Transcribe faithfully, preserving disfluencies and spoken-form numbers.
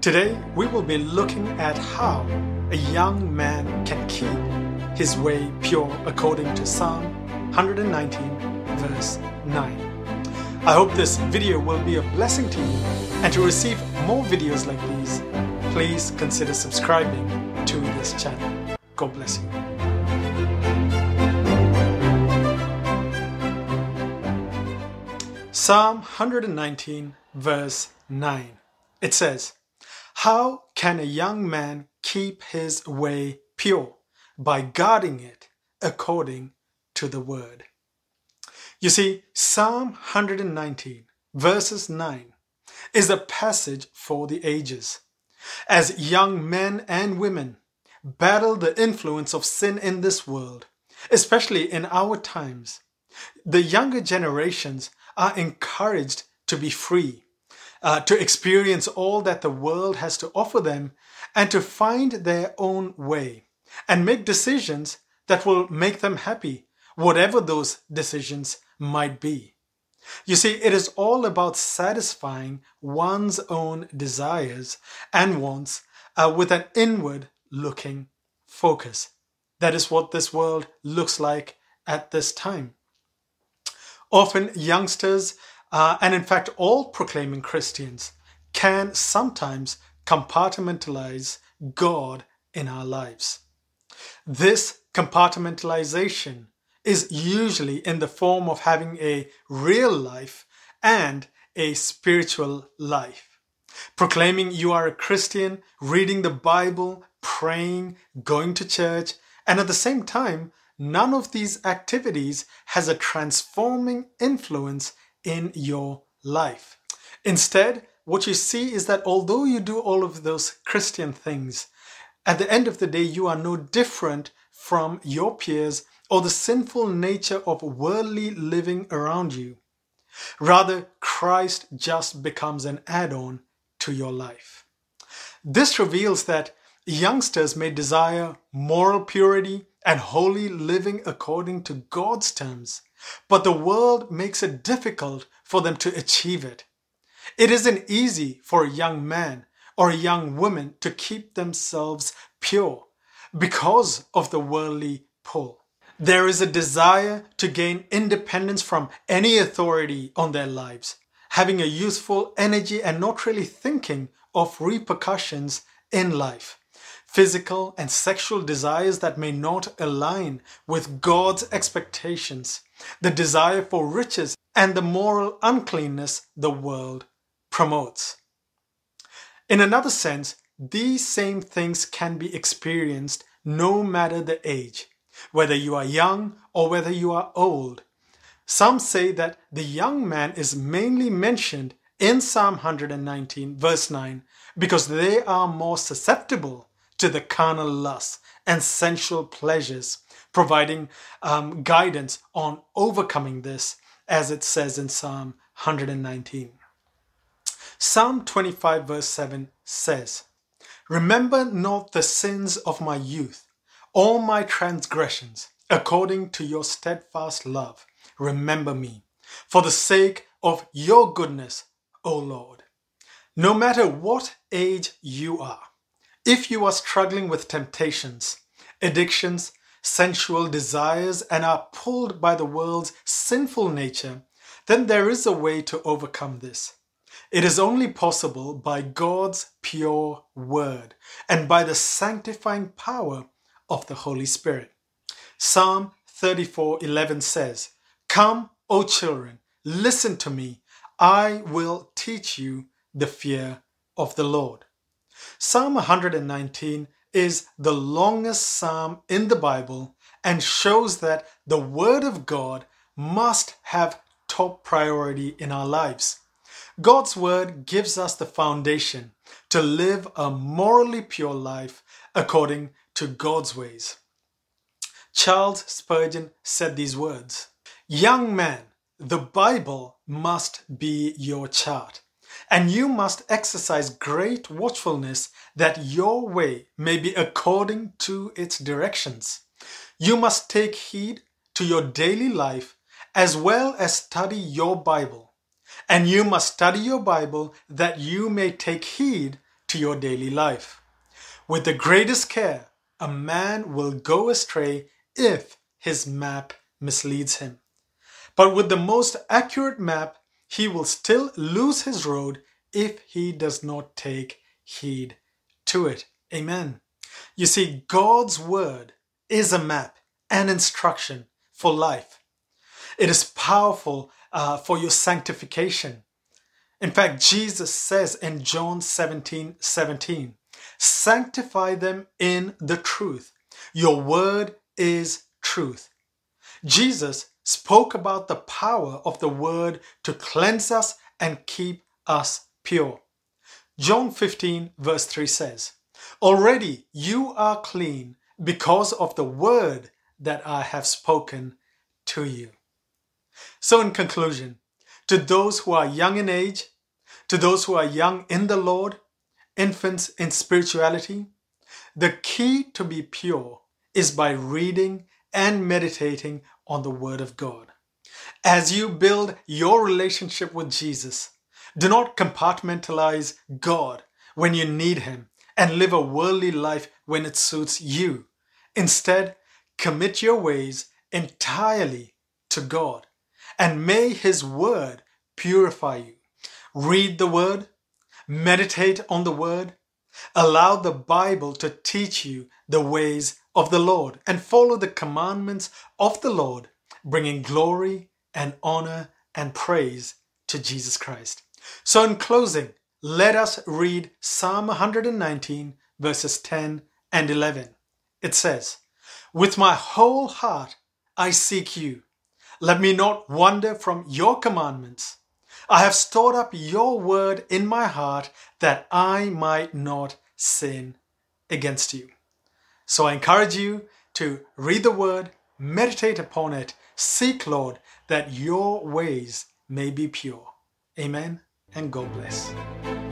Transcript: Today we will be looking at how a young man can keep his way pure according to Psalm one nineteen verse nine. I hope this video will be a blessing to you, and to receive more videos like these, please consider subscribing to this channel. God bless you. Psalm one nineteen verse nine. It says, "How can a young man keep his way pure? By guarding it according to the word." You see, Psalm one nineteen verses nine is a passage for the ages. As young men and women battle the influence of sin in this world, especially in our times, the younger generations are encouraged to be free, uh, to experience all that the world has to offer them, and to find their own way and make decisions that will make them happy, whatever those decisions might be. You see, it is all about satisfying one's own desires and wants uh, with an inward-looking focus. That is what this world looks like at this time. Often youngsters, uh, and in fact all proclaiming Christians, can sometimes compartmentalize God in our lives. This compartmentalization is usually in the form of having a real life and a spiritual life. Proclaiming you are a Christian, reading the Bible, praying, going to church, and at the same time, none of these activities has a transforming influence in your life. Instead, what you see is that although you do all of those Christian things, at the end of the day, you are no different from your peers or the sinful nature of worldly living around you. Rather, Christ just becomes an add-on to your life. This reveals that youngsters may desire moral purity and holy living according to God's terms, but the world makes it difficult for them to achieve it. It isn't easy for a young man or a young woman to keep themselves pure because of the worldly pull. There is a desire to gain independence from any authority on their lives, having a useful energy and not really thinking of repercussions in life. Physical and sexual desires that may not align with God's expectations, the desire for riches, and the moral uncleanness the world promotes. In another sense, these same things can be experienced no matter the age, whether you are young or whether you are old. Some say that the young man is mainly mentioned in Psalm one nineteen verse nine because they are more susceptible to the carnal lusts and sensual pleasures, providing um, guidance on overcoming this, as it says in Psalm one nineteen. Psalm twenty-five verse seven says, "Remember not the sins of my youth, all my transgressions, according to your steadfast love, remember me, for the sake of your goodness, O Lord." No matter what age you are, if you are struggling with temptations, addictions, sensual desires, and are pulled by the world's sinful nature, then there is a way to overcome this. It is only possible by God's pure word and by the sanctifying power of the Holy Spirit. Psalm thirty-four eleven says, "Come, O children, listen to me. I will teach you the fear of the Lord." Psalm one nineteen is the longest psalm in the Bible and shows that the Word of God must have top priority in our lives. God's Word gives us the foundation to live a morally pure life according to God's ways. Charles Spurgeon said these words, "Young man, the Bible must be your chart, and you must exercise great watchfulness that your way may be according to its directions. You must take heed to your daily life as well as study your Bible. And you must study your Bible that you may take heed to your daily life. With the greatest care, a man will go astray if his map misleads him. But with the most accurate map, he will still lose his road if he does not take heed to it. Amen. You see, God's word is a map and instruction for life. It is powerful uh, for your sanctification. In fact, Jesus says in John seventeen seventeen, "Sanctify them in the truth. Your word is truth." Jesus spoke about the power of the word to cleanse us and keep us pure. John fifteen verse three says, "Already you are clean because of the word that I have spoken to you." So in conclusion, to those who are young in age, to those who are young in the Lord, infants in spirituality, the key to be pure is by reading and meditating on the Word of God. As you build your relationship with Jesus, do not compartmentalize God when you need Him and live a worldly life when it suits you. Instead, commit your ways entirely to God, and may His Word purify you. Read the Word, meditate on the Word, allow the Bible to teach you the ways of the Lord, and follow the commandments of the Lord, bringing glory and honor and praise to Jesus Christ. So in closing, let us read Psalm one nineteen, verses ten and eleven. It says, "With my whole heart I seek you. Let me not wander from your commandments. I have stored up your word in my heart that I might not sin against you." So I encourage you to read the word, meditate upon it, seek, Lord, that your ways may be pure. Amen, and God bless.